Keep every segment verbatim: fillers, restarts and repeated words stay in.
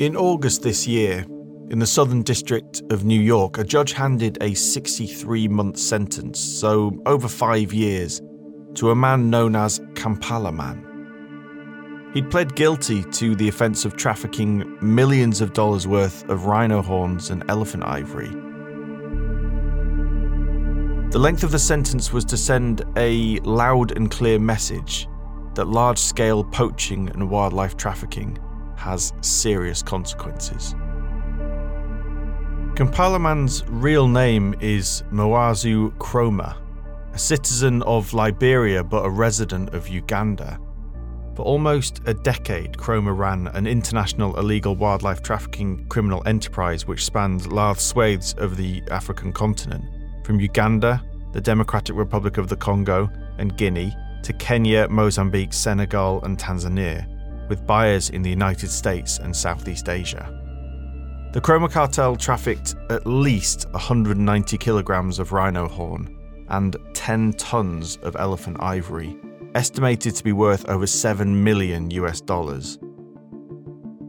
In August this year, in the Southern District of New York, a judge handed a sixty-three month sentence, so over five years, to a man known as Kampala Man. He'd pled guilty to the offence of trafficking millions of dollars worth of rhino horns and elephant ivory. The length of the sentence was to send a loud and clear message that large-scale poaching and wildlife trafficking has serious consequences. Kampala Man's real name is Moazu Kromah, a citizen of Liberia but a resident of Uganda. For almost a decade, Kromah ran an international illegal wildlife trafficking criminal enterprise which spanned large swathes of the African continent, from Uganda, the Democratic Republic of the Congo and Guinea, to Kenya, Mozambique, Senegal and Tanzania, with buyers in the United States and Southeast Asia. The Kromah cartel trafficked at least one hundred ninety kilograms of rhino horn and ten tons of elephant ivory, estimated to be worth over seven million US dollars.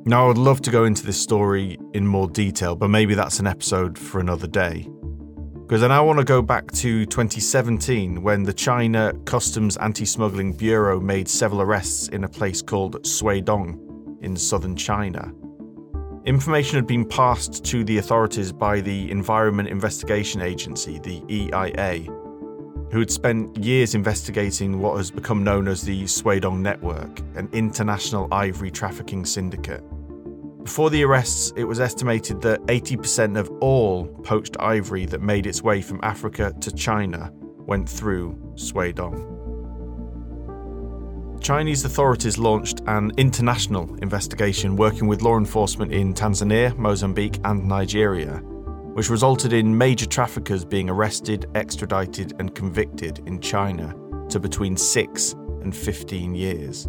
Now, I would love to go into this story in more detail, but maybe that's an episode for another day. Because I now want to go back to twenty seventeen, when the China Customs Anti-Smuggling Bureau made several arrests in a place called Shuidong in southern China. Information had been passed to the authorities by the Environment Investigation Agency, the E I A, who had spent years investigating what has become known as the Shuidong Network, an international ivory trafficking syndicate. Before the arrests, it was estimated that eighty percent of all poached ivory that made its way from Africa to China went through Shuidong. Chinese authorities launched an international investigation working with law enforcement in Tanzania, Mozambique and Nigeria, which resulted in major traffickers being arrested, extradited and convicted in China to between six and fifteen years.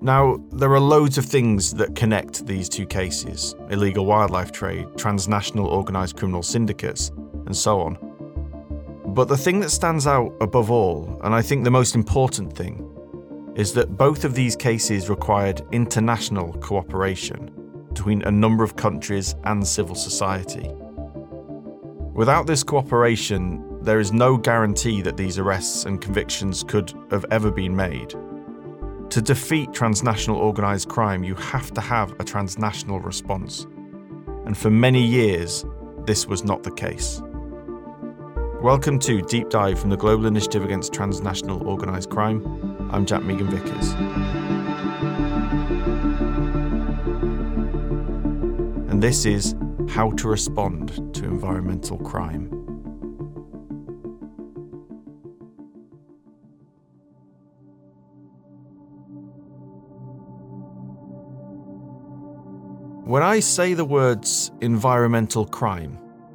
Now, there are loads of things that connect these two cases: illegal wildlife trade, transnational organised criminal syndicates and so on. But the thing that stands out above all, and I think the most important thing, is that both of these cases required international cooperation between a number of countries and civil society. Without this cooperation, there is no guarantee that these arrests and convictions could have ever been made. To defeat transnational organised crime, you have to have a transnational response. And for many years, this was not the case. Welcome to Deep Dive from the Global Initiative Against Transnational Organised Crime. I'm Jack Megan Vickers. And this is How to Respond to Environmental Crime. When I say the words environmental crime,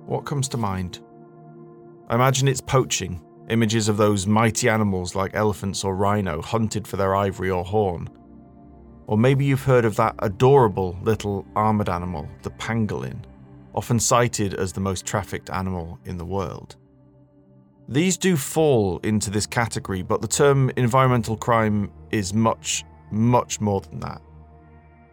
what comes to mind? Imagine it's poaching, images of those mighty animals like elephants or rhino hunted for their ivory or horn. Or maybe you've heard of that adorable little armoured animal, the pangolin, often cited as the most trafficked animal in the world. These do fall into this category, but the term environmental crime is much, much more than that.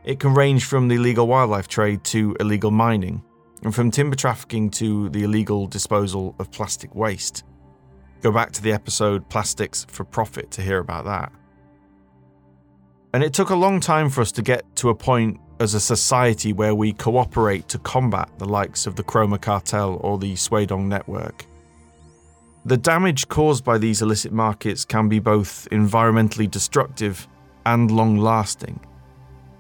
It can range from the illegal wildlife trade to illegal mining, and from timber trafficking to the illegal disposal of plastic waste. Go back to the episode Plastics for Profit to hear about that. And it took a long time for us to get to a point as a society where we cooperate to combat the likes of the Kromah cartel or the Shuidong Network. The damage caused by these illicit markets can be both environmentally destructive and long-lasting.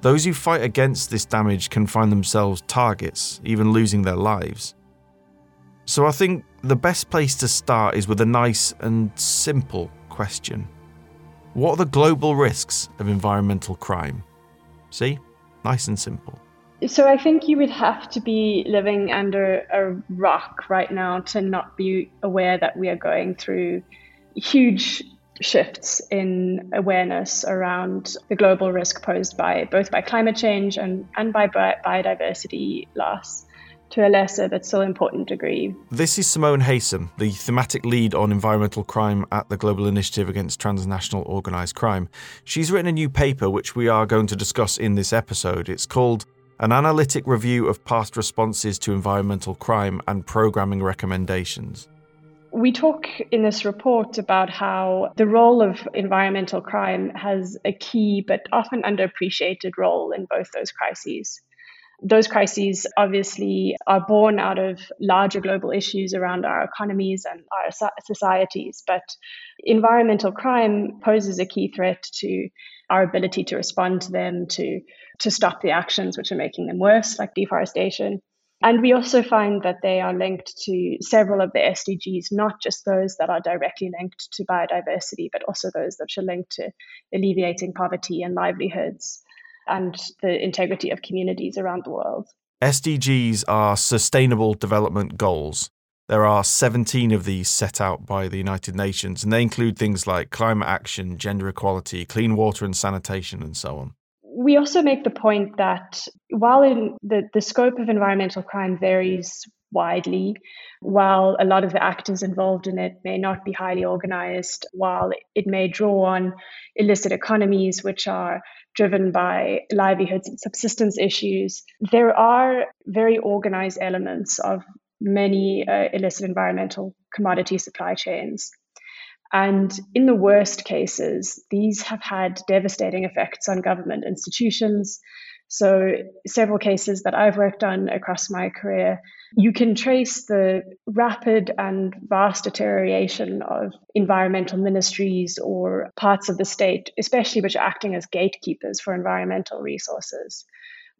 Those who fight against this damage can find themselves targets, even losing their lives. So I think the best place to start is with a nice and simple question. What are the global risks of environmental crime? See? Nice and simple. So I think you would have to be living under a rock right now to not be aware that we are going through huge shifts in awareness around the global risk posed by both by climate change and, and by biodiversity loss, to a lesser but still important degree. This is Simone Haysom, the thematic lead on environmental crime at the Global Initiative Against Transnational Organised Crime. She's written a new paper which we are going to discuss in this episode. It's called an analytic review of past responses to environmental crime and programming recommendations. We talk in this report about how the role of environmental crime has a key but often underappreciated role in both those crises. Those crises obviously are born out of larger global issues around our economies and our societies, but environmental crime poses a key threat to our ability to respond to them, to, to stop the actions which are making them worse, like deforestation. And we also find that they are linked to several of the S D Gs, not just those that are directly linked to biodiversity, but also those that are linked to alleviating poverty and livelihoods and the integrity of communities around the world. S D Gs are Sustainable Development Goals. There are seventeen of these set out by the United Nations, and they include things like climate action, gender equality, clean water and sanitation, and so on. We also make the point that while in the, the scope of environmental crime varies widely, while a lot of the actors involved in it may not be highly organized, while it may draw on illicit economies which are driven by livelihoods and subsistence issues, there are very organized elements of many uh, illicit environmental commodity supply chains. And in the worst cases, these have had devastating effects on government institutions. So several cases that I've worked on across my career, you can trace the rapid and vast deterioration of environmental ministries or parts of the state, especially which are acting as gatekeepers for environmental resources.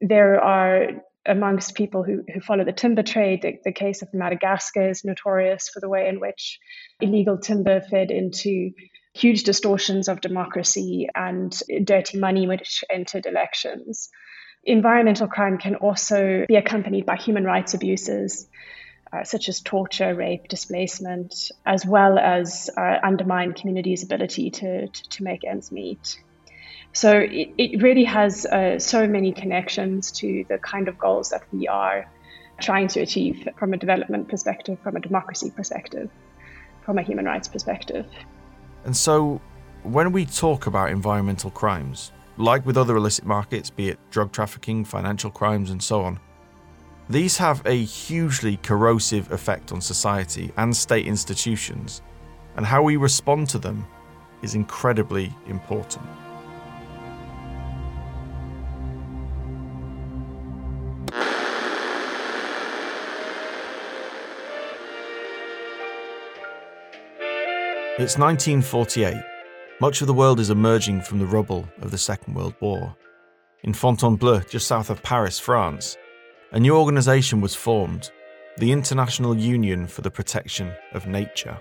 There are, amongst people who, who follow the timber trade, the, the case of Madagascar is notorious for the way in which illegal timber fed into huge distortions of democracy and dirty money which entered elections. Environmental crime can also be accompanied by human rights abuses, uh, such as torture, rape, displacement, as well as uh, undermine communities' ability to, to, to make ends meet. So it, it really has uh, so many connections to the kind of goals that we are trying to achieve from a development perspective, from a democracy perspective, from a human rights perspective. And so when we talk about environmental crimes, like with other illicit markets, be it drug trafficking, financial crimes, and so on, these have a hugely corrosive effect on society and state institutions, and how we respond to them is incredibly important. It's nineteen forty-eight. Much of the world is emerging from the rubble of the Second World War. In Fontainebleau, just south of Paris, France, a new organisation was formed, the International Union for the Protection of Nature.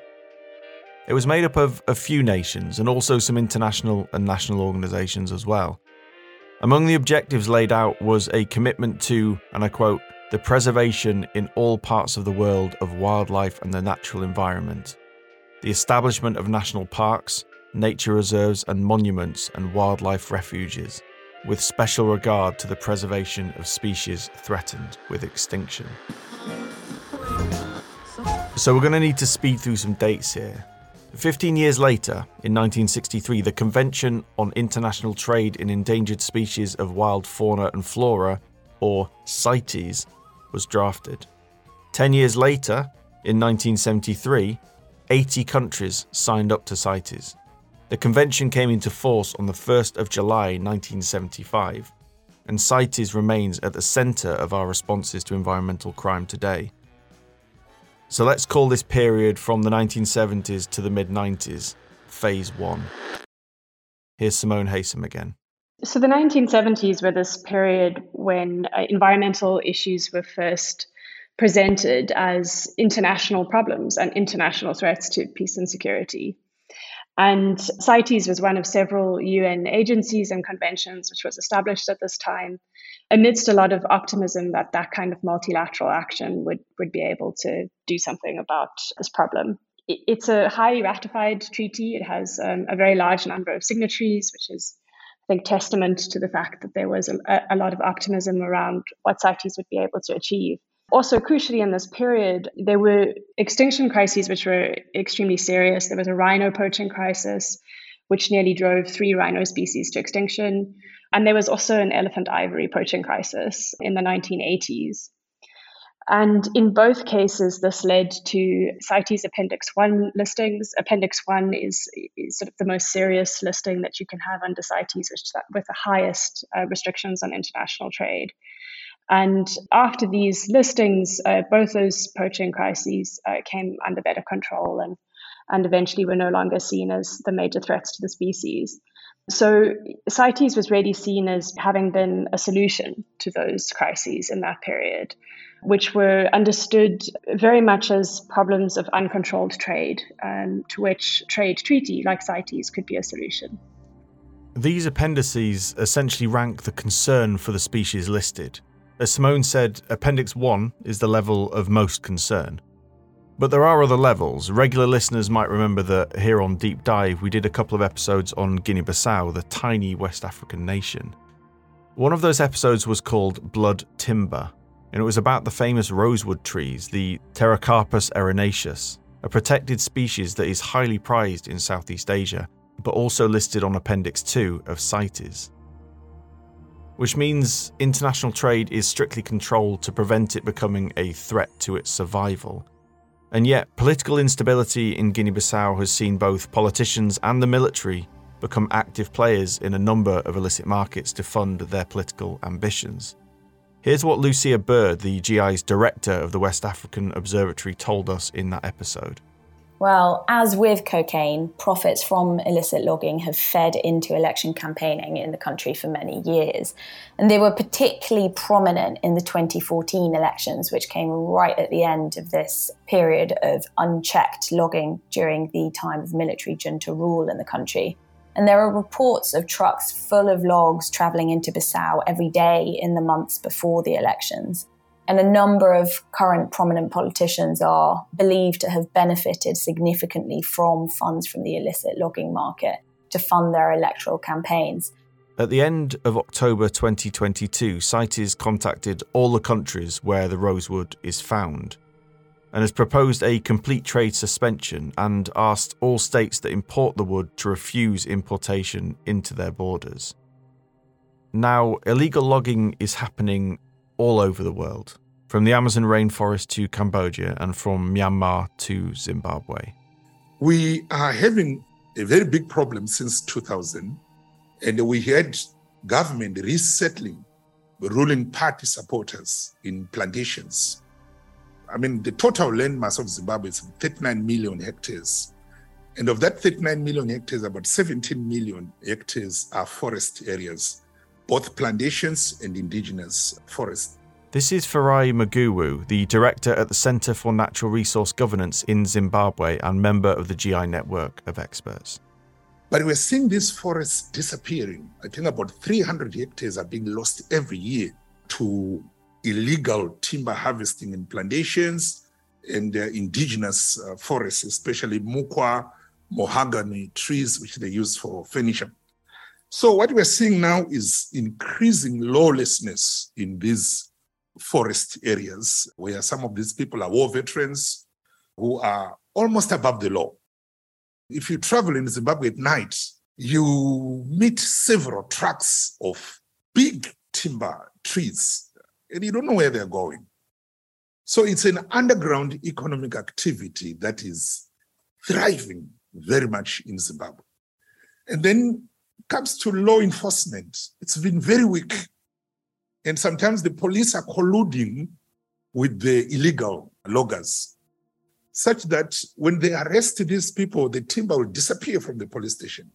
It was made up of a few nations and also some international and national organisations as well. Among the objectives laid out was a commitment to, and I quote, the preservation in all parts of the world of wildlife and the natural environment. The establishment of national parks, nature reserves and monuments and wildlife refuges, with special regard to the preservation of species threatened with extinction. So we're going to need to speed through some dates here. Fifteen years later, in nineteen sixty-three, the Convention on International Trade in Endangered Species of Wild Fauna and Flora, or CITES, was drafted. Ten years later, in nineteen seventy-three, eighty countries signed up to CITES. The convention came into force on the first of July nineteen seventy-five, and CITES remains at the centre of our responses to environmental crime today. So let's call this period from the nineteen seventies to the mid-nineties, phase one. Here's Simone Haysom again. So the nineteen seventies were this period when uh, environmental issues were first presented as international problems and international threats to peace and security. And CITES was one of several U N agencies and conventions which was established at this time, amidst a lot of optimism that that kind of multilateral action would, would be able to do something about this problem. It's a highly ratified treaty. It has um, a very large number of signatories, which is, I think, testament to the fact that there was a, a lot of optimism around what CITES would be able to achieve. Also, crucially in this period, there were extinction crises which were extremely serious. There was a rhino poaching crisis. which nearly drove three rhino species to extinction. And there was also an elephant ivory poaching crisis in the nineteen eighties. And in both cases, this led to CITES Appendix one listings. Appendix one is, is sort of the most serious listing that you can have under CITES, which is that with the highest uh, restrictions on international trade. And after these listings, uh, both those poaching crises uh, came under better control and, and eventually were no longer seen as the major threats to the species. So CITES was really seen as having been a solution to those crises in that period, which were understood very much as problems of uncontrolled trade, um, to which trade treaty like CITES could be a solution. These appendices essentially rank the concern for the species listed. As Simone said, Appendix one is the level of most concern. But there are other levels. Regular listeners might remember that here on Deep Dive, we did a couple of episodes on Guinea-Bissau, the tiny West African nation. One of those episodes was called Blood Timber, and it was about the famous rosewood trees, the Pterocarpus erinaceus, a protected species that is highly prized in Southeast Asia, but also listed on Appendix two of CITES. Which means international trade is strictly controlled to prevent it becoming a threat to its survival. And yet, political instability in Guinea-Bissau has seen both politicians and the military become active players in a number of illicit markets to fund their political ambitions. Here's what Lucia Bird, the G I's director of the West African Observatory, told us in that episode. Well, as with cocaine, profits from illicit logging have fed into election campaigning in the country for many years. And they were particularly prominent in the twenty fourteen elections, which came right at the end of this period of unchecked logging during the time of military junta rule in the country. And there are reports of trucks full of logs travelling into Bissau every day in the months before the elections. And a number of current prominent politicians are believed to have benefited significantly from funds from the illicit logging market to fund their electoral campaigns. At the end of October twenty twenty-two, CITES contacted all the countries where the rosewood is found and has proposed a complete trade suspension and asked all states that import the wood to refuse importation into their borders. Now, illegal logging is happening all over the world, from the Amazon rainforest to Cambodia and from Myanmar to Zimbabwe. We are having a very big problem since two thousand, and we had government resettling ruling party supporters in plantations. I mean, the total land mass of Zimbabwe is thirty-nine million hectares. And of that thirty-nine million hectares, about seventeen million hectares are forest areas, both plantations and indigenous forests. This is Farai Maguwu, the director at the Center for Natural Resource Governance in Zimbabwe and member of the G I network of experts. But we're seeing these forests disappearing. I think about three hundred hectares are being lost every year to illegal timber harvesting in plantations and uh, indigenous uh, forests, especially mukwa, mahogany trees, which they use for furniture. So what we're seeing now is increasing lawlessness in these forest areas, where some of these people are war veterans who are almost above the law. If you travel in Zimbabwe at night, you meet several trucks of big timber trees, and you don't know where they're going. So it's an underground economic activity that is thriving very much in Zimbabwe. And then comes to law enforcement, it's been very weak. And sometimes the police are colluding with the illegal loggers, such that when they arrest these people, the timber will disappear from the police station.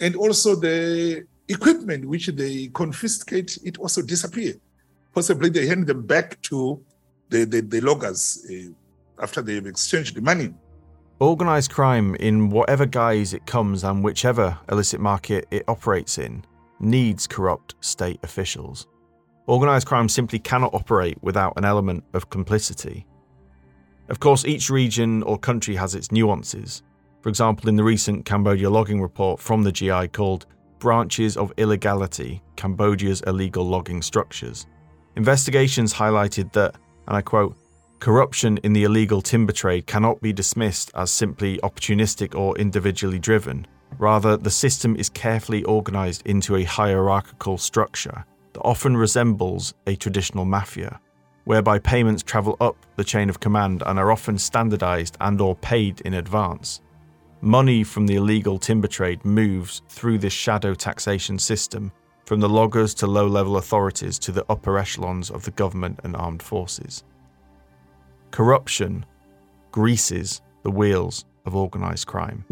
And also the equipment which they confiscate, it also disappears. Possibly they hand them back to the, the, the loggers uh, after they've exchanged the money. Organised crime, in whatever guise it comes and whichever illicit market it operates in, needs corrupt state officials. Organised crime simply cannot operate without an element of complicity. Of course, each region or country has its nuances. For example, in the recent Cambodia logging report from the G I called Branches of Illegality, Cambodia's Illegal Logging Structures, investigations highlighted that, and I quote, "Corruption in the illegal timber trade cannot be dismissed as simply opportunistic or individually driven, Rather, the system is carefully organized into a hierarchical structure that often resembles a traditional mafia, whereby payments travel up the chain of command and are often standardized and or paid in advance. Money from the illegal timber trade moves through this shadow taxation system, from the loggers to low-level authorities to the upper echelons of the government and armed forces. Corruption greases the wheels of organised crime.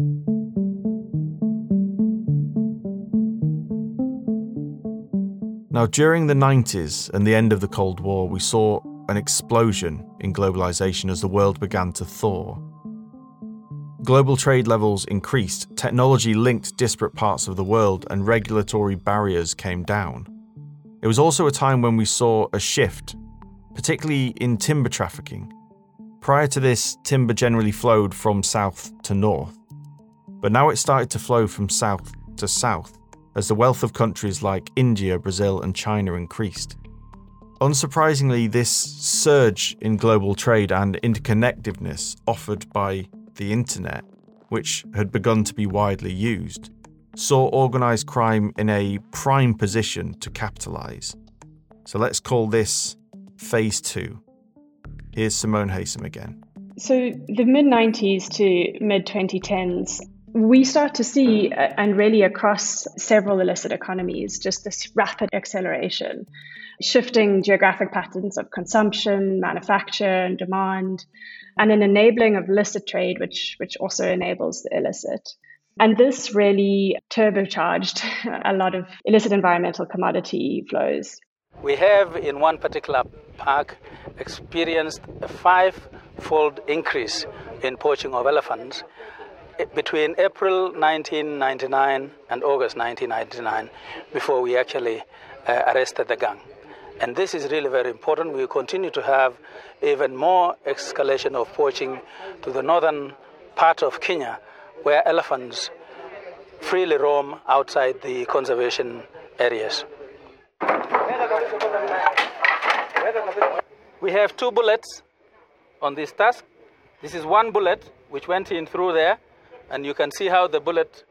Now, during the nineties and the end of the Cold War, we saw an explosion in globalisation as the world began to thaw. Global trade levels increased, technology linked disparate parts of the world, and regulatory barriers came down. It was also a time when we saw a shift, particularly in timber trafficking. Prior to this, timber generally flowed from south to north, but now it started to flow from south to south as the wealth of countries like India, Brazil, and China increased. Unsurprisingly, this surge in global trade and interconnectedness offered by the internet, which had begun to be widely used, saw organised crime in a prime position to capitalise. So let's call this phase two. Here's Simone Haysom again. So the mid nineties to mid twenty tens, we start to see, and really across several illicit economies, just this rapid acceleration, shifting geographic patterns of consumption, manufacture and demand, and an enabling of illicit trade, which which also enables the illicit. And this really turbocharged a lot of illicit environmental commodity flows. We have, in one particular park, experienced a five-fold increase in poaching of elephants between April nineteen ninety-nine and August nineteen ninety-nine, before we actually uh, arrested the gang. And this is really very important. We continue to have even more escalation of poaching to the northern part of Kenya, where elephants freely roam outside the conservation areas. We have two bullets on this tusk. This is one bullet which went in through there, and you can see how the bullet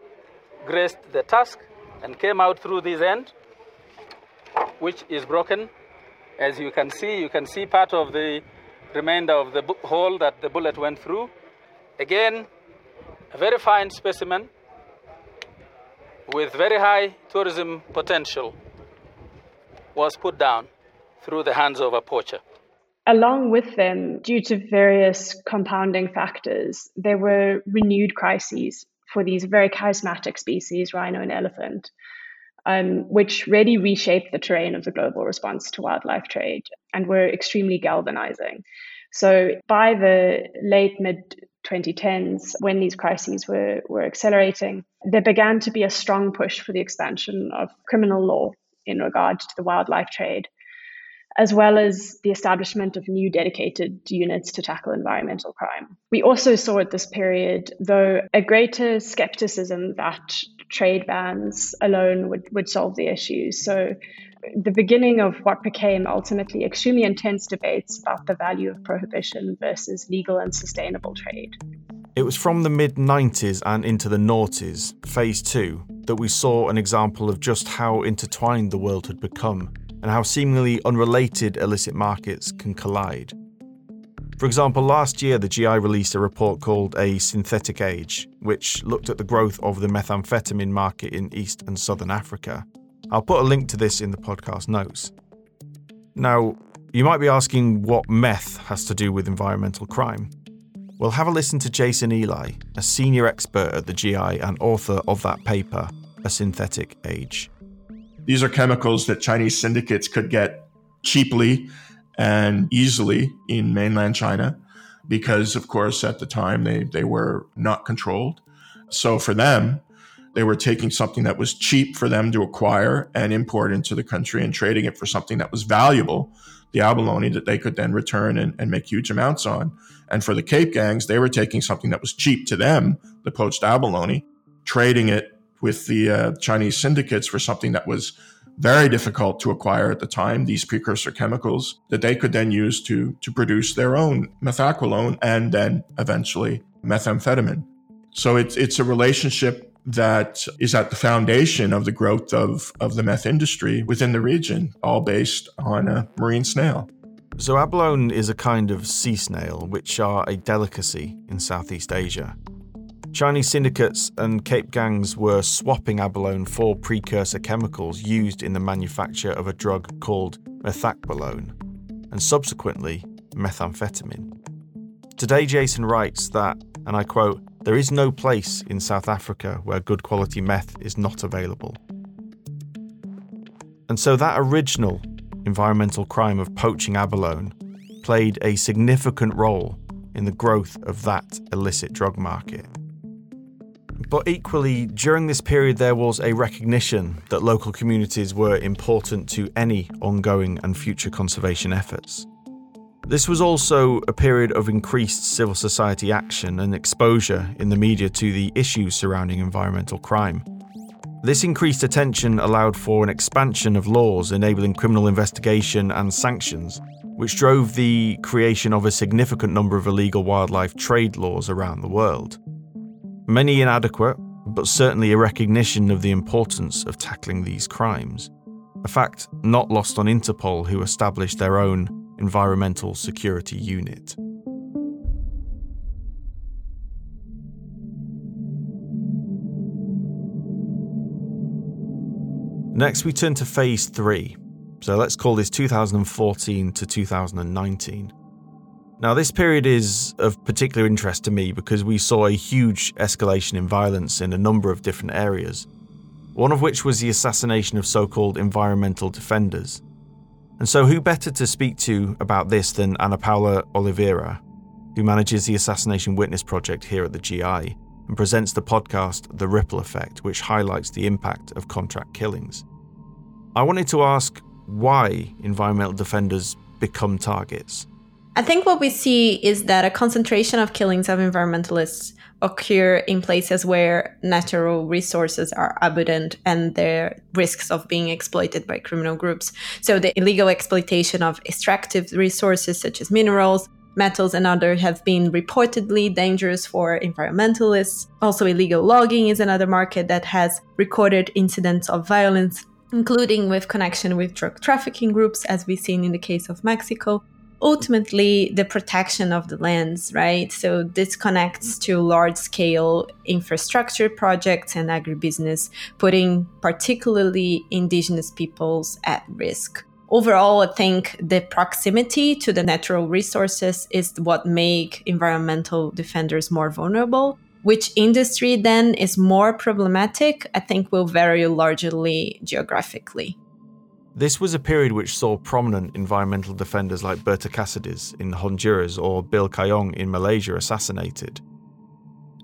grazed the tusk and came out through this end, which is broken. As you can see, you can see part of the remainder of the bu- hole that the bullet went through. Again, a very fine specimen with very high tourism potential was put down through the hands of a poacher. Along with them, due to various compounding factors, there were renewed crises for these very charismatic species, rhino and elephant, Um, which really reshaped the terrain of the global response to wildlife trade and were extremely galvanizing. So by the late mid twenty tens, when these crises were, were accelerating, there began to be a strong push for the expansion of criminal law in regard to the wildlife trade, as well as the establishment of new dedicated units to tackle environmental crime. We also saw at this period, though, a greater skepticism that trade bans alone would, would solve the issues. So the beginning of what became ultimately extremely intense debates about the value of prohibition versus legal and sustainable trade. It was from the mid nineties and into the noughties, phase two, that we saw an example of just how intertwined the world had become and how seemingly unrelated illicit markets can collide. For example, last year the G I released a report called A Synthetic Age, which looked at the growth of the methamphetamine market in East and Southern Africa. I'll put a link to this in the podcast notes. Now, you might be asking what meth has to do with environmental crime. Well, have a listen to Jason Eligh, a senior expert at the G I and author of that paper, A Synthetic Age. These are chemicals that Chinese syndicates could get cheaply and easily in mainland China because, of course, at the time they, they were not controlled. So for them, they were taking something that was cheap for them to acquire and import into the country and trading it for something that was valuable, the abalone that they could then return and, and make huge amounts on. And for the Cape gangs, they were taking something that was cheap to them, the poached abalone, trading it with the uh, Chinese syndicates for something that was very difficult to acquire at the time, these precursor chemicals that they could then use to, to produce their own methaqualone and then eventually methamphetamine. So it's, it's a relationship that is at the foundation of the growth of, of the meth industry within the region, all based on a marine snail. So abalone is a kind of sea snail, which are a delicacy in Southeast Asia. Chinese syndicates and Cape gangs were swapping abalone for precursor chemicals used in the manufacture of a drug called methacbalone, and subsequently methamphetamine. Today, Jason writes that, and I quote, "There is no place in South Africa where good quality meth is not available." And so that original environmental crime of poaching abalone played a significant role in the growth of that illicit drug market. But equally, during this period there was a recognition that local communities were important to any ongoing and future conservation efforts. This was also a period of increased civil society action and exposure in the media to the issues surrounding environmental crime. This increased attention allowed for an expansion of laws enabling criminal investigation and sanctions, which drove the creation of a significant number of illegal wildlife trade laws around the world. Many inadequate, but certainly a recognition of the importance of tackling these crimes. A fact not lost on Interpol, who established their own Environmental Security Unit. Next, we turn to phase three. So let's call this two thousand fourteen to two thousand nineteen. Now, this period is of particular interest to me because we saw a huge escalation in violence in a number of different areas, one of which was the assassination of so-called environmental defenders. And so who better to speak to about this than Ana Paula Oliveira, who manages the Assassination Witness Project here at the G I and presents the podcast The Ripple Effect, which highlights the impact of contract killings. I wanted to ask why environmental defenders become targets. I think what we see is that a concentration of killings of environmentalists occur in places where natural resources are abundant and their risks of being exploited by criminal groups. So the illegal exploitation of extractive resources such as minerals, metals and others have been reportedly dangerous for environmentalists. Also, illegal logging is another market that has recorded incidents of violence, including with connection with drug trafficking groups, as we've seen in the case of Mexico. Ultimately, the protection of the lands, right? So this connects to large-scale infrastructure projects and agribusiness, putting particularly indigenous peoples at risk. Overall, I think the proximity to the natural resources is what makes environmental defenders more vulnerable. Which industry then is more problematic, I think will vary largely geographically. This was a period which saw prominent environmental defenders like Berta Cáceres in Honduras or Bill Kayong in Malaysia assassinated.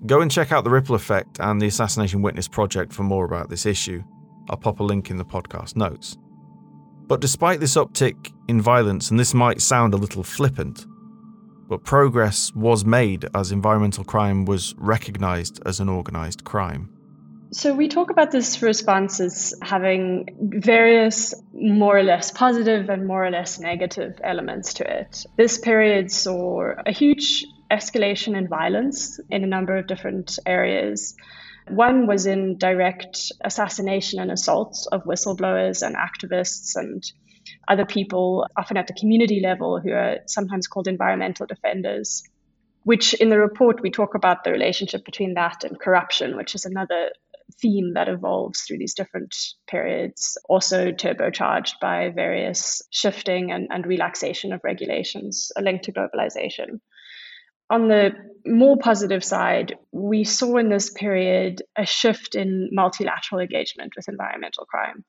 Go and check out The Ripple Effect and the Assassination Witness Project for more about this issue. I'll pop a link in the podcast notes. But despite this uptick in violence, and this might sound a little flippant, but progress was made as environmental crime was recognised as an organised crime. So we talk about this response as having various more or less positive and more or less negative elements to it. This period saw a huge escalation in violence in a number of different areas. One was in direct assassination and assault of whistleblowers and activists and other people, often at the community level, who are sometimes called environmental defenders, which in the report we talk about the relationship between that and corruption, which is another theme that evolves through these different periods, also turbocharged by various shifting and, and relaxation of regulations linked to globalization. On the more positive side, we saw in this period a shift in multilateral engagement with environmental crime.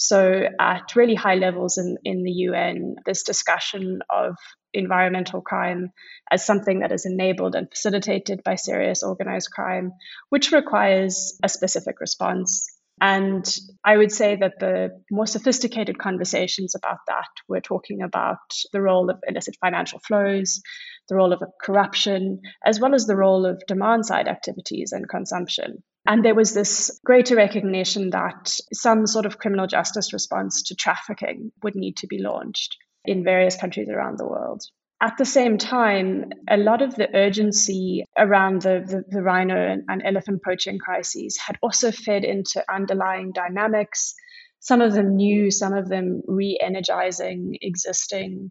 So at really high levels in, in the U N, this discussion of environmental crime as something that is enabled and facilitated by serious organized crime, which requires a specific response. And I would say that the more sophisticated conversations about that, we're talking about the role of illicit financial flows, the role of corruption, as well as the role of demand-side activities and consumption. And there was this greater recognition that some sort of criminal justice response to trafficking would need to be launched in various countries around the world. At the same time, a lot of the urgency around the, the, the rhino and elephant poaching crises had also fed into underlying dynamics, some of them new, some of them re-energizing existing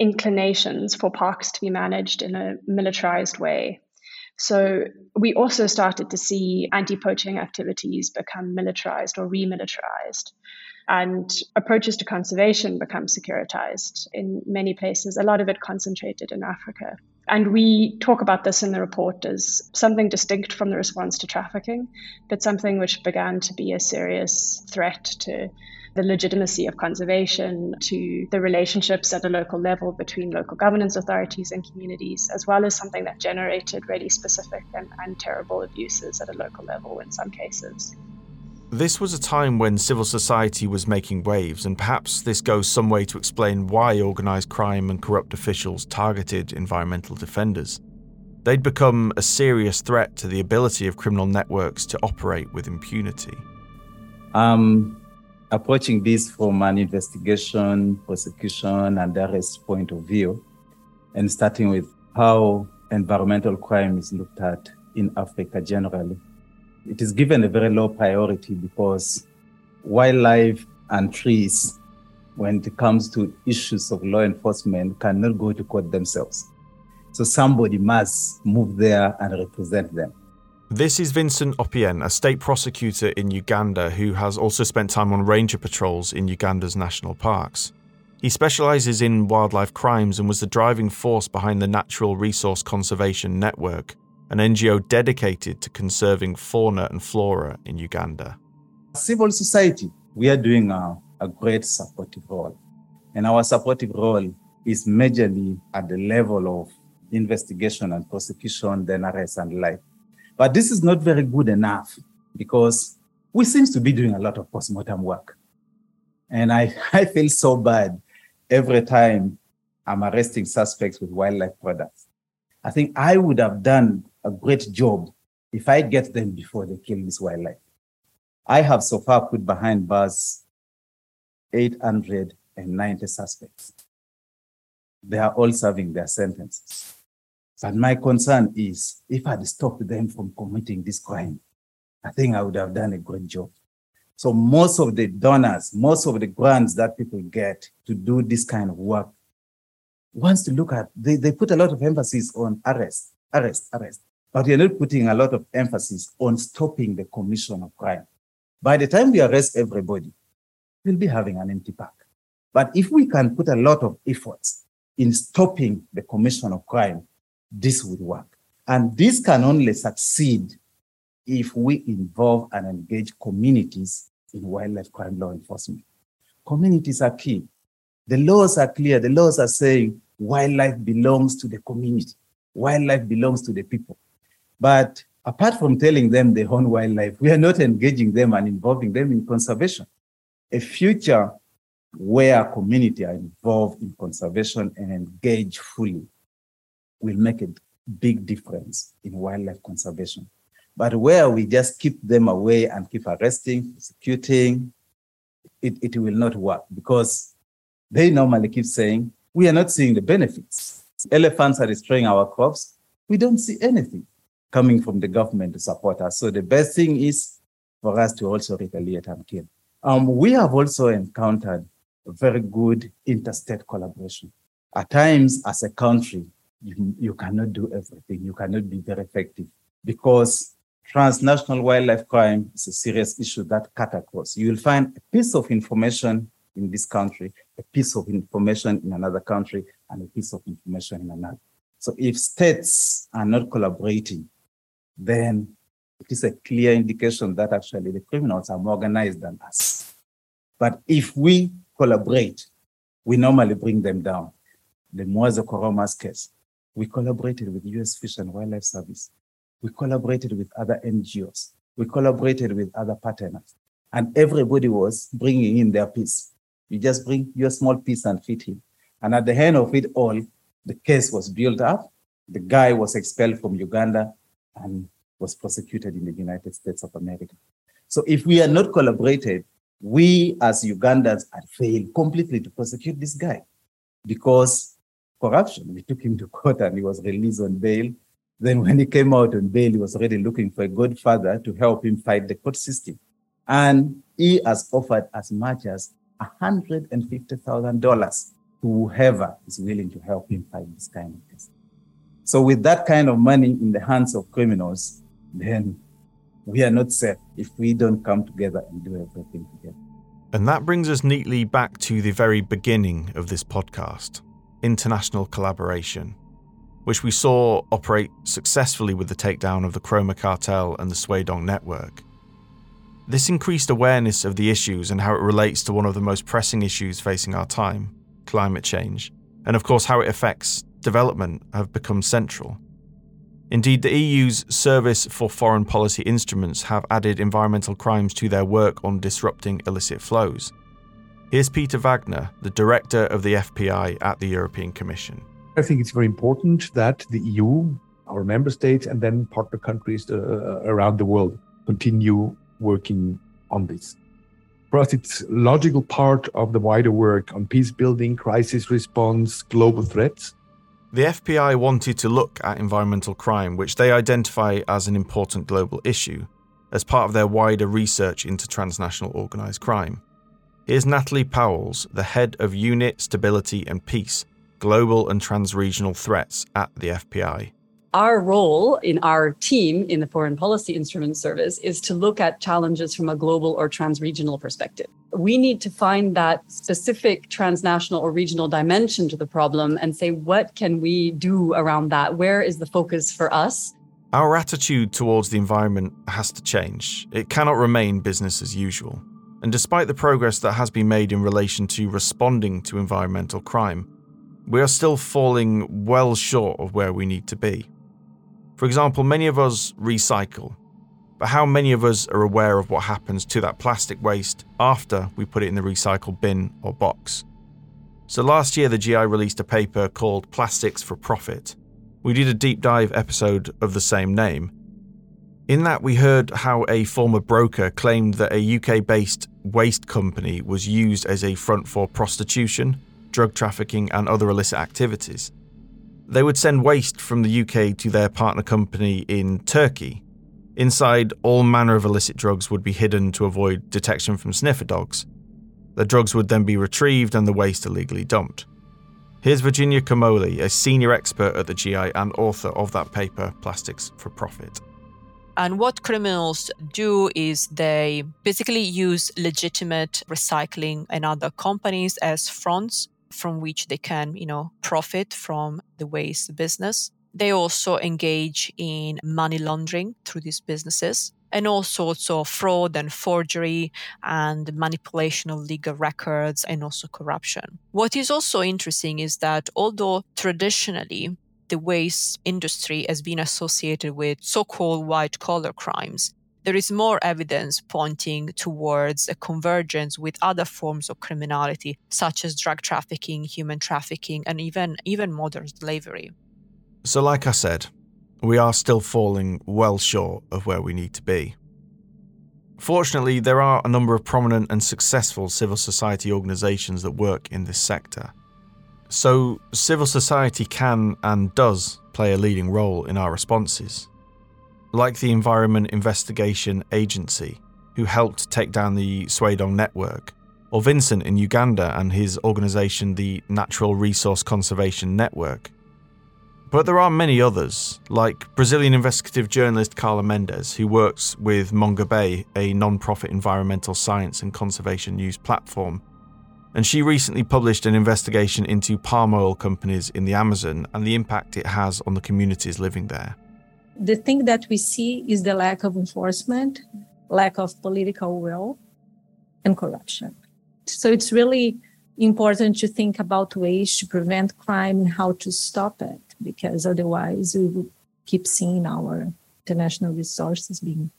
inclinations for parks to be managed in a militarized way. So we also started to see anti-poaching activities become militarized or remilitarized, and approaches to conservation become securitized in many places, a lot of it concentrated in Africa. And we talk about this in the report as something distinct from the response to trafficking, but something which began to be a serious threat to the legitimacy of conservation, to the relationships at a local level between local governance authorities and communities, as well as something that generated really specific and, and terrible abuses at a local level in some cases. This was a time when civil society was making waves, and perhaps this goes some way to explain why organised crime and corrupt officials targeted environmental defenders. They'd become a serious threat to the ability of criminal networks to operate with impunity. Um, approaching this from an investigation, prosecution and arrest point of view, and starting with how environmental crime is looked at in Africa generally, it is given a very low priority because wildlife and trees, when it comes to issues of law enforcement, cannot go to court themselves. So somebody must move there and represent them. This is Vincent Opyene, a state prosecutor in Uganda who has also spent time on ranger patrols in Uganda's national parks. He specialises in wildlife crimes and was the driving force behind the Natural Resource Conservation Network, an N G O dedicated to conserving fauna and flora in Uganda. Civil society, we are doing a, a great supportive role. And our supportive role is majorly at the level of investigation and prosecution, then arrest and life. But this is not very good enough because we seem to be doing a lot of postmortem work. And I, I feel so bad every time I'm arresting suspects with wildlife products. I think I would have done a great job if I get them before they kill this wildlife. I have so far put behind bars eight hundred ninety suspects. They are all serving their sentences. But my concern is, if I'd stopped them from committing this crime, I think I would have done a great job. So most of the donors, most of the grants that people get to do this kind of work wants to look at, they, they put a lot of emphasis on arrest, arrest, arrest, but we are not putting a lot of emphasis on stopping the commission of crime. By the time we arrest everybody, we'll be having an empty park. But if we can put a lot of efforts in stopping the commission of crime, this would work. And this can only succeed if we involve and engage communities in wildlife crime law enforcement. Communities are key. The laws are clear. The laws are saying wildlife belongs to the community. Wildlife belongs to the people. But apart from telling them they own wildlife, we are not engaging them and involving them in conservation. A future where community are involved in conservation and engage fully will make a big difference in wildlife conservation. But where we just keep them away and keep arresting, prosecuting, it, it will not work because they normally keep saying, we are not seeing the benefits. Elephants are destroying our crops. We don't see anything coming from the government to support us. So the best thing is for us to also retaliate and kill. Um, we have also encountered very good interstate collaboration. At times, as a country, you, you cannot do everything. You cannot be very effective because transnational wildlife crime is a serious issue that cut across. You will find a piece of information in this country, a piece of information in another country, and a piece of information in another. So if states are not collaborating, then it is a clear indication that actually the criminals are more organized than us. But if we collaborate, we normally bring them down. The Moazu Kromah case, we collaborated with U S Fish and Wildlife Service. We collaborated with other N G Os. We collaborated with other partners. And everybody was bringing in their piece. You just bring your small piece and fit him. And at the end of it all, the case was built up. The guy was expelled from Uganda and was prosecuted in the United States of America. So if we are not collaborated, we as Ugandans had failed completely to prosecute this guy because corruption. We took him to court and he was released on bail. Then when he came out on bail, he was already looking for a godfather to help him fight the court system. And he has offered as much as one hundred fifty thousand dollars to whoever is willing to help him fight this kind of case. So with that kind of money in the hands of criminals, then we are not safe if we don't come together and do everything together. And that brings us neatly back to the very beginning of this podcast, international collaboration, which we saw operate successfully with the takedown of the Kromah cartel and the Shuidong Network. This increased awareness of the issues and how it relates to one of the most pressing issues facing our time, climate change, and of course how it affects development, have become central. Indeed, the E U's Service for Foreign Policy Instruments have added environmental crimes to their work on disrupting illicit flows. Here's Peter Wagner, the director of the F P I at the European Commission. I think it's very important that the E U, our member states, and then partner countries uh, around the world continue working on this. For us, it's a logical part of the wider work on peace building, crisis response, global threats. The F P I wanted to look at environmental crime, which they identify as an important global issue, as part of their wider research into transnational organised crime. Here's Natalie Pauwels, the head of Unit Stability and Peace, Global and Transregional Threats at the F P I. Our role in our team in the Foreign Policy Instrument Service is to look at challenges from a global or transregional perspective. We need to find that specific transnational or regional dimension to the problem and say, what can we do around that? Where is the focus for us? Our attitude towards the environment has to change. It cannot remain business as usual. And despite the progress that has been made in relation to responding to environmental crime, we are still falling well short of where we need to be. For example, many of us recycle, but how many of us are aware of what happens to that plastic waste after we put it in the recycle bin or box? So last year, the G I released a paper called Plastics for Profit. We did a deep dive episode of the same name. In that, we heard how a former broker claimed that a U K-based waste company was used as a front for prostitution, drug trafficking, and other illicit activities. They would send waste from the U K to their partner company in Turkey. Inside, all manner of illicit drugs would be hidden to avoid detection from sniffer dogs. The drugs would then be retrieved and the waste illegally dumped. Here's Virginia Camoli, a senior expert at the G I and author of that paper, Plastics for Profit. And what criminals do is they basically use legitimate recycling and other companies as fronts from which they can, you know, profit from the waste business. They also engage in money laundering through these businesses and all sorts of fraud and forgery and manipulation of legal records and also corruption. What is also interesting is that although traditionally the waste industry has been associated with so-called white-collar crimes, there is more evidence pointing towards a convergence with other forms of criminality, such as drug trafficking, human trafficking, and even, even modern slavery. So like I said, we are still falling well short of where we need to be. Fortunately, there are a number of prominent and successful civil society organisations that work in this sector. So civil society can and does play a leading role in our responses. Like the Environment Investigation Agency, who helped take down the Shuidong Network, or Vincent in Uganda and his organisation, the Natural Resource Conservation Network. But there are many others, like Brazilian investigative journalist Karla Mendes, who works with Monga Bay, a non-profit environmental science and conservation news platform. And she recently published an investigation into palm oil companies in the Amazon and the impact it has on the communities living there. The thing that we see is the lack of enforcement, lack of political will, and corruption. So it's really important to think about ways to prevent crime and how to stop it, because otherwise we will keep seeing our international resources being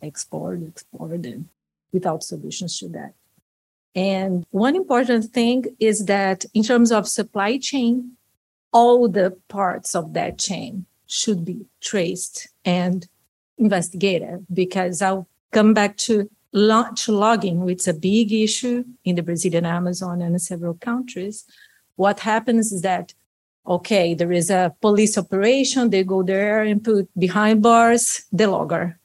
explored, exploited without solutions to that. And one important thing is that in terms of supply chain, all the parts of that chain should be traced and investigated, because I'll come back to log- to logging, which is a big issue in the Brazilian Amazon and in several countries. What happens is that okay, there is a police operation, they go there and put behind bars the logger.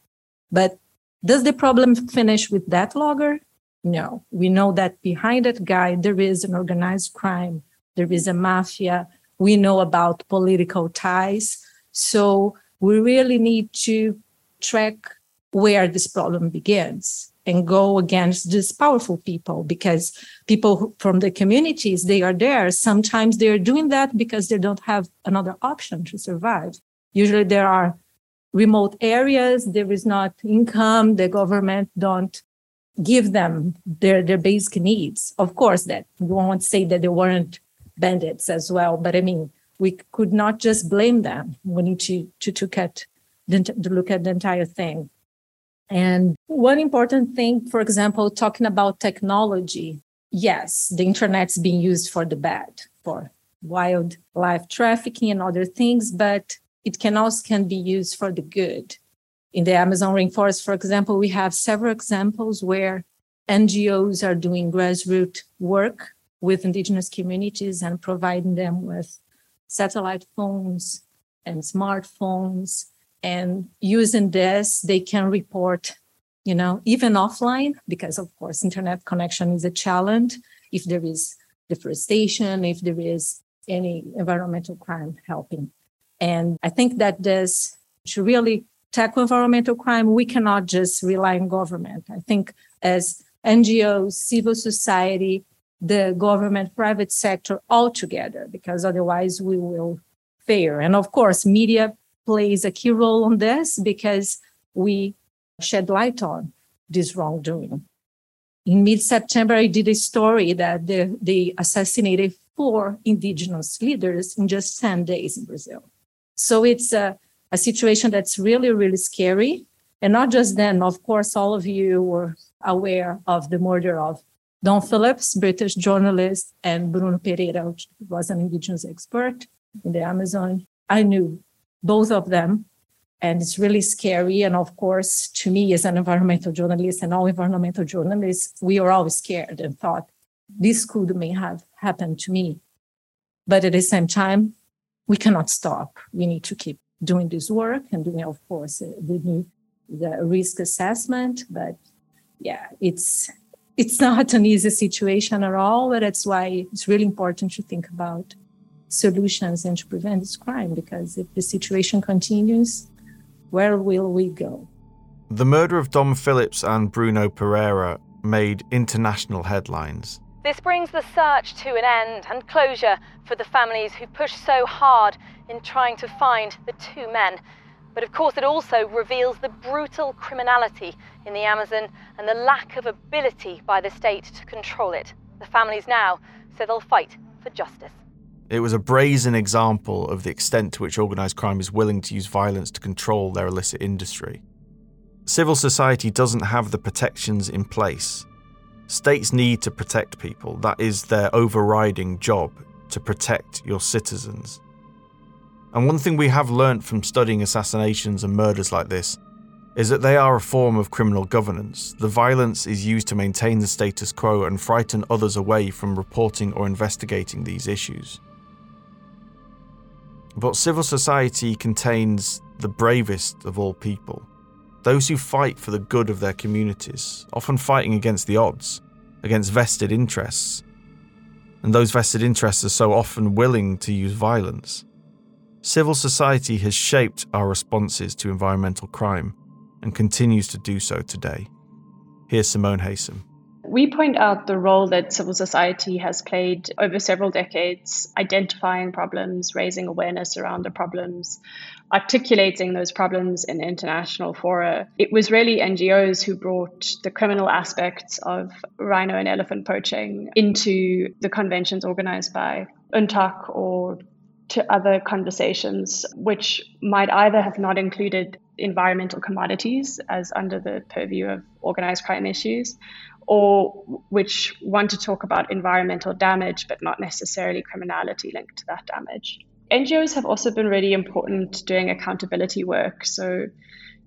But does the problem finish with that logger? No. We know that behind that guy, there is an organized crime. There is a mafia. We know about political ties. So we really need to track where this problem begins and go against these powerful people, because people who, from the communities, they are there. Sometimes they are doing that because they don't have another option to survive. Usually there are remote areas, there is not income, the government don't give them their, their basic needs. Of course, that we won't say that they weren't bandits as well, but I mean, we could not just blame them. We need to, to, to, at the, to look at the entire thing. And one important thing, for example, talking about technology, yes, the internet's being used for the bad, for wildlife trafficking and other things, but it can also can be used for the good. In the Amazon rainforest, for example, we have several examples where N G Os are doing grassroots work with indigenous communities and providing them with satellite phones and smartphones. And using this, they can report, you know, even offline, because of course, internet connection is a challenge. If there is deforestation, if there is any environmental crime helping. And I think that this, to really tackle environmental crime, we cannot just rely on government. I think as N G Os, civil society, the government, private sector, all together, because otherwise we will fail. And of course, media plays a key role on this, because we shed light on this wrongdoing. In mid-September, I did a story that they, they assassinated four indigenous leaders in just ten days in Brazil. So it's a, a situation that's really, really scary. And not just then, of course, all of you were aware of the murder of Dom Phillips, British journalist, and Bruno Pereira, which was an indigenous expert in the Amazon. I knew both of them, and it's really scary. And of course, to me as an environmental journalist and all environmental journalists, we are always scared and thought this could may have happened to me. But at the same time, we cannot stop. We need to keep doing this work and doing, of course, the, the risk assessment. But yeah, it's it's not an easy situation at all, but that's why it's really important to think about solutions and to prevent this crime, because if the situation continues, where will we go? The murder of Dom Phillips and Bruno Pereira made international headlines. This brings the search to an end and closure for the families who pushed so hard in trying to find the two men. But of course, it also reveals the brutal criminality in the Amazon and the lack of ability by the state to control it. The families now say they'll fight for justice. It was a brazen example of the extent to which organised crime is willing to use violence to control their illicit industry. Civil society doesn't have the protections in place. States need to protect people. That is their overriding job, to protect your citizens. And one thing we have learnt from studying assassinations and murders like this is that they are a form of criminal governance. The violence is used to maintain the status quo and frighten others away from reporting or investigating these issues. But civil society contains the bravest of all people, those who fight for the good of their communities, often fighting against the odds, against vested interests. And those vested interests are so often willing to use violence. Civil society has shaped our responses to environmental crime and continues to do so today. Here's Simone Haysom. We point out the role that civil society has played over several decades, identifying problems, raising awareness around the problems, articulating those problems in international fora. It was really N G Os who brought the criminal aspects of rhino and elephant poaching into the conventions organized by UNTAC or to other conversations, which might either have not included environmental commodities as under the purview of organized crime issues, or which want to talk about environmental damage, but not necessarily criminality linked to that damage. N G Os have also been really important doing accountability work. So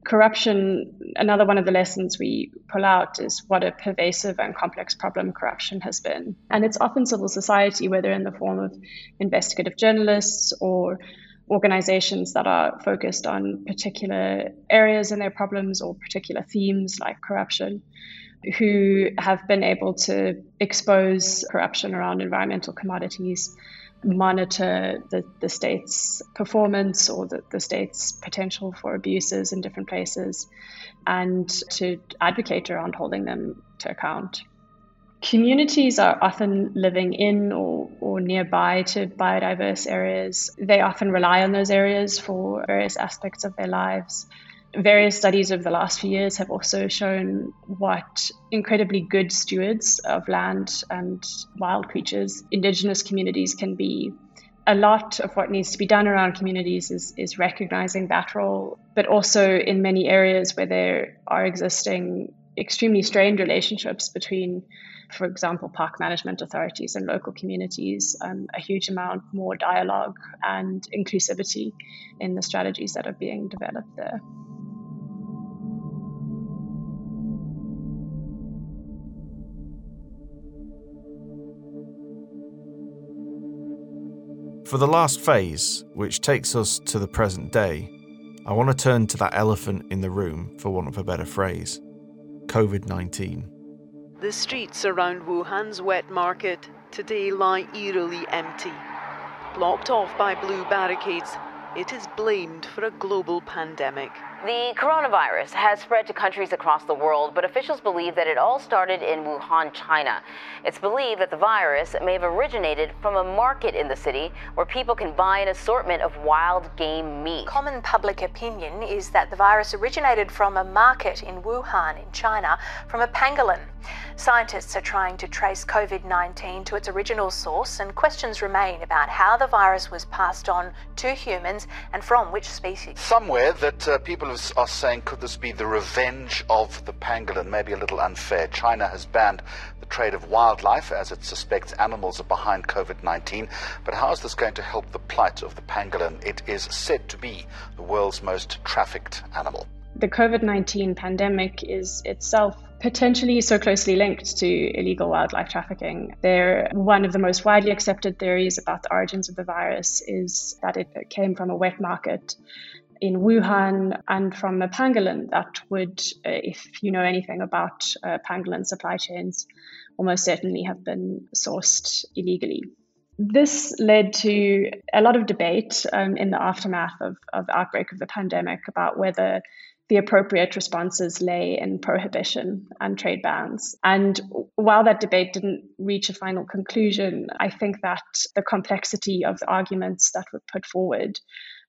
Corruption, another one of the lessons we pull out is what a pervasive and complex problem corruption has been. And it's often civil society, whether in the form of investigative journalists or organizations that are focused on particular areas in their problems or particular themes like corruption, who have been able to expose corruption around environmental commodities, monitor the, the state's performance or the, the state's potential for abuses in different places, and to advocate around holding them to account. Communities are often living in or, or nearby to biodiverse areas. They often rely on those areas for various aspects of their lives. Various studies over the last few years have also shown what incredibly good stewards of land and wild creatures indigenous communities can be. A lot of what needs to be done around communities is, is recognizing that role, but also in many areas where there are existing extremely strained relationships between, for example, park management authorities and local communities, um, a huge amount more dialogue and inclusivity in the strategies that are being developed there. For the last phase, which takes us to the present day, I want to turn to that elephant in the room, for want of a better phrase, COVID nineteen. The streets around Wuhan's wet market today lie eerily empty. Blocked off by blue barricades, it is blamed for a global pandemic. The coronavirus has spread to countries across the world, but officials believe that it all started in Wuhan, China. It's believed that the virus may have originated from a market in the city where people can buy an assortment of wild game meat. Common public opinion is that the virus originated from a market in Wuhan in China from a pangolin. Scientists are trying to trace COVID nineteen to its original source, and questions remain about how the virus was passed on to humans and from which species. Somewhere that uh, people are saying, could this be the revenge of the pangolin? Maybe a little unfair. China has banned the trade of wildlife as it suspects animals are behind COVID nineteen. But how is this going to help the plight of the pangolin? It is said to be the world's most trafficked animal. The COVID nineteen pandemic is itself potentially so closely linked to illegal wildlife trafficking. They're one of the most widely accepted theories about the origins of the virus is that it came from a wet market in Wuhan and from a pangolin that would, uh, if you know anything about uh, pangolin supply chains, almost certainly have been sourced illegally. This led to a lot of debate um, in the aftermath of, of the outbreak of the pandemic about whether the appropriate responses lay in prohibition and trade bans. And while that debate didn't reach a final conclusion, I think that the complexity of the arguments that were put forward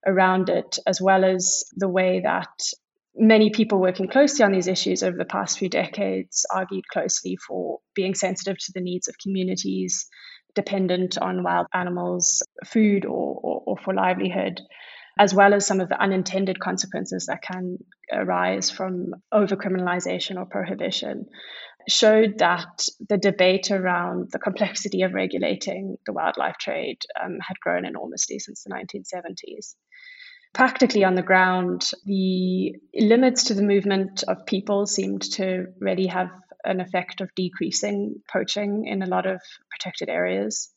around it, as well as the way that many people working closely on these issues over the past few decades argued closely for being sensitive to the needs of communities dependent on wild animals, food or, or, or for livelihood, as well as some of the unintended consequences that can arise from overcriminalization or prohibition, showed that the debate around the complexity of regulating the wildlife trade um, had grown enormously since the nineteen seventies. Practically on the ground, the limits to the movement of people seemed to really have an effect of decreasing poaching in a lot of protected areas.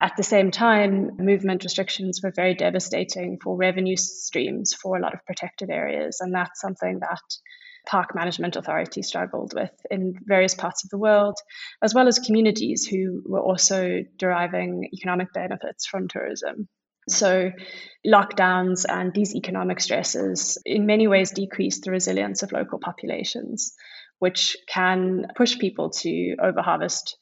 At the same time, movement restrictions were very devastating for revenue streams for a lot of protected areas, and that's something that park management authorities struggled with in various parts of the world, as well as communities who were also deriving economic benefits from tourism. So lockdowns and these economic stresses in many ways decreased the resilience of local populations, which can push people to overharvest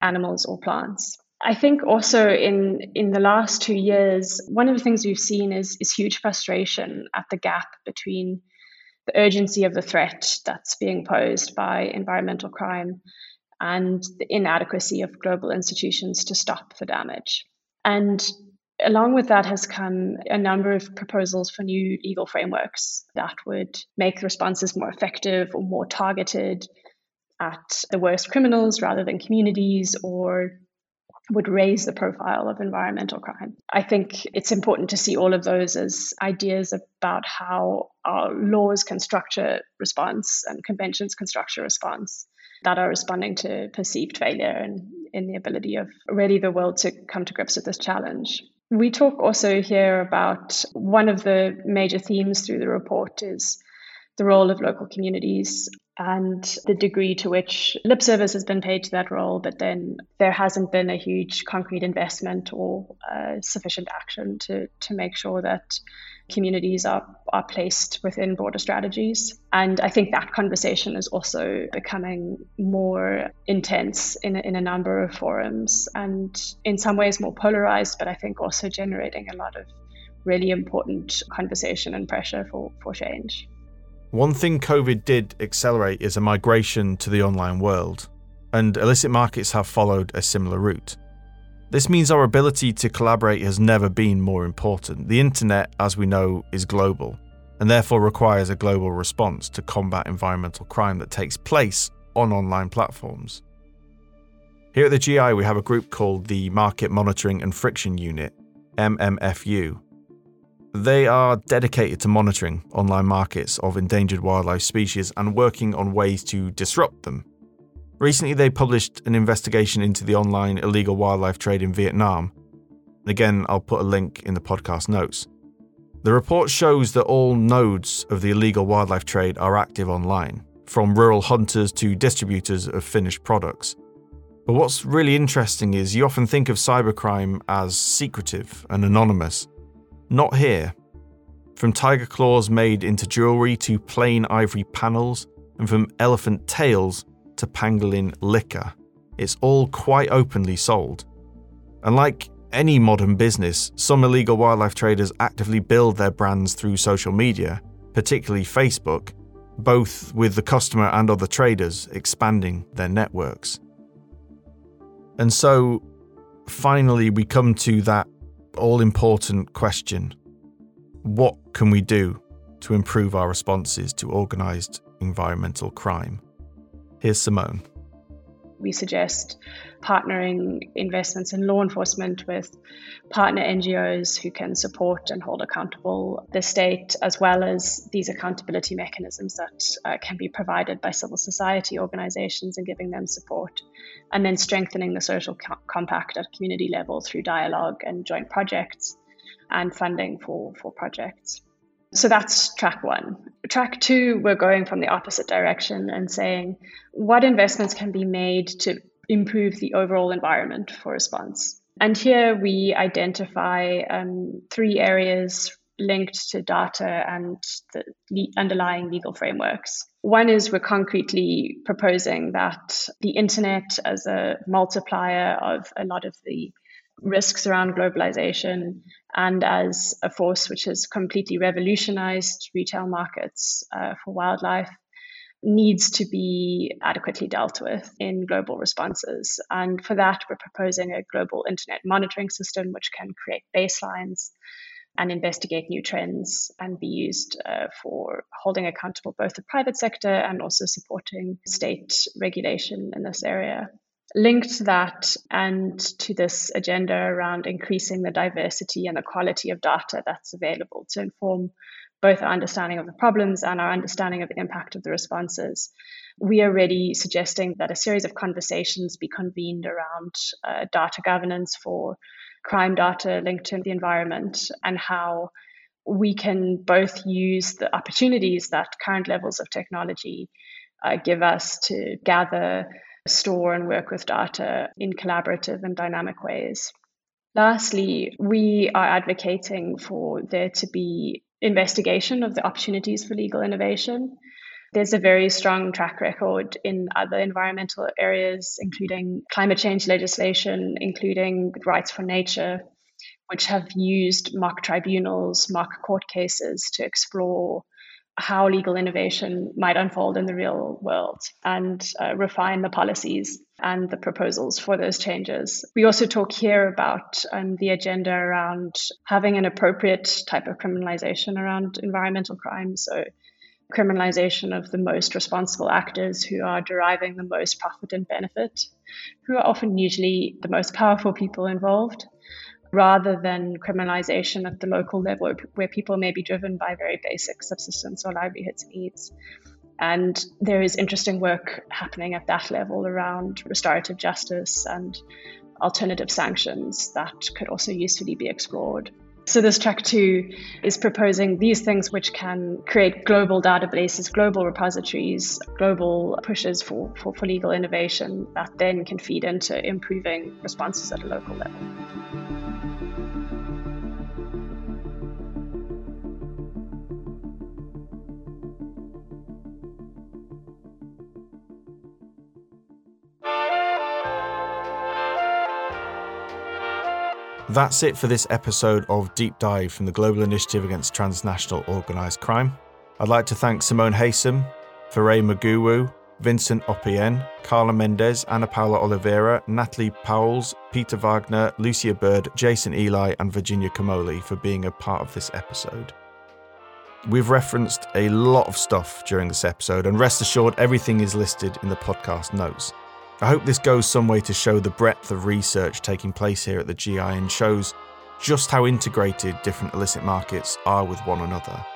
animals or plants. I think also in in the last two years, one of the things we've seen is, is huge frustration at the gap between the urgency of the threat that's being posed by environmental crime and the inadequacy of global institutions to stop the damage. And along with that has come a number of proposals for new legal frameworks that would make responses more effective or more targeted at the worst criminals rather than communities, or would raise the profile of environmental crime. I think it's important to see all of those as ideas about how our laws can structure response and conventions can structure response that are responding to perceived failure and in the ability of really the world to come to grips with this challenge. We talk also here about one of the major themes through the report is the role of local communities and the degree to which lip service has been paid to that role, but then there hasn't been a huge concrete investment or uh, sufficient action to to make sure that communities are, are placed within broader strategies. And I think that conversation is also becoming more intense in, in a number of forums and in some ways more polarized, but I think also generating a lot of really important conversation and pressure for, for change. One thing COVID did accelerate is a migration to the online world, and illicit markets have followed a similar route. This means our ability to collaborate has never been more important. The internet, as we know, is global, and therefore requires a global response to combat environmental crime that takes place on online platforms. Here at the G I, we have a group called the Market Monitoring and Friction Unit, M M F U. They are dedicated to monitoring online markets of endangered wildlife species and working on ways to disrupt them. Recently, they published an investigation into the online illegal wildlife trade in Vietnam. Again, I'll put a link in the podcast notes. The report shows that all nodes of the illegal wildlife trade are active online, from rural hunters to distributors of finished products. But what's really interesting is you often think of cybercrime as secretive and anonymous. Not here. From tiger claws made into jewellery to plain ivory panels, and from elephant tails to pangolin liquor, it's all quite openly sold. And like any modern business, some illegal wildlife traders actively build their brands through social media, particularly Facebook, both with the customer and other traders expanding their networks. And so, finally, we come to that all-important question. What can we do to improve our responses to organised environmental crime? Here's Simone. We suggest partnering investments in law enforcement with partner N G Os who can support and hold accountable the state, as well as these accountability mechanisms that uh, can be provided by civil society organizations and giving them support, and then strengthening the social co- compact at community level through dialogue and joint projects and funding for, for projects. So that's track one. Track two, we're going from the opposite direction and saying what investments can be made to improve the overall environment for response. And here we identify um, three areas linked to data and the underlying legal frameworks. One is we're concretely proposing that the internet as a multiplier of a lot of the risks around globalization and as a force which has completely revolutionized retail markets uh, for wildlife needs to be adequately dealt with in global responses. And for that, we're proposing a global internet monitoring system which can create baselines and investigate new trends and be used uh, for holding accountable both the private sector and also supporting state regulation in this area. Linked to that and to this agenda around increasing the diversity and the quality of data that's available to inform both our understanding of the problems and our understanding of the impact of the responses, we are really suggesting that a series of conversations be convened around uh, data governance for crime data linked to the environment and how we can both use the opportunities that current levels of technology uh, give us to gather, store and work with data in collaborative and dynamic ways. Lastly, we are advocating for there to be investigation of the opportunities for legal innovation. There's a very strong track record in other environmental areas, including climate change legislation, including rights for nature, which have used mock tribunals, mock court cases to explore how legal innovation might unfold in the real world and uh, refine the policies and the proposals for those changes. We also talk here about um, the agenda around having an appropriate type of criminalization around environmental crime. So criminalization of the most responsible actors who are deriving the most profit and benefit who are often usually the most powerful people involved, rather than criminalization at the local level where people may be driven by very basic subsistence or livelihoods needs. And there is interesting work happening at that level around restorative justice and alternative sanctions that could also usefully be explored. So this track two is proposing these things which can create global databases, global repositories, global pushes for, for, for legal innovation that then can feed into improving responses at a local level. That's it for this episode of Deep Dive from the Global Initiative Against Transnational Organised Crime. I'd like to thank Simone Haysom, Farai Maguwu, Vincent Opyene, Karla Mendes, Ana Paula Oliveira, Natalie Pauwels, Peter Wagner, Lucia Bird, Jason Eligh and Virginia Camoli for being a part of this episode. We've referenced a lot of stuff during this episode, and rest assured everything is listed in the podcast notes. I hope this goes some way to show the breadth of research taking place here at the G I and shows just how integrated different illicit markets are with one another.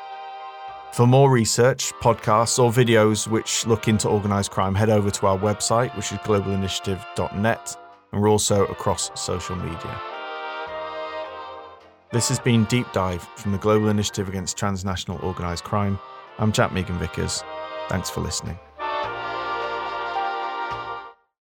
For more research, podcasts or videos which look into organised crime, head over to our website, which is global initiative dot net, and we're also across social media. This has been Deep Dive from the Global Initiative Against Transnational Organised Crime. I'm Jack Megan Vickers. Thanks for listening.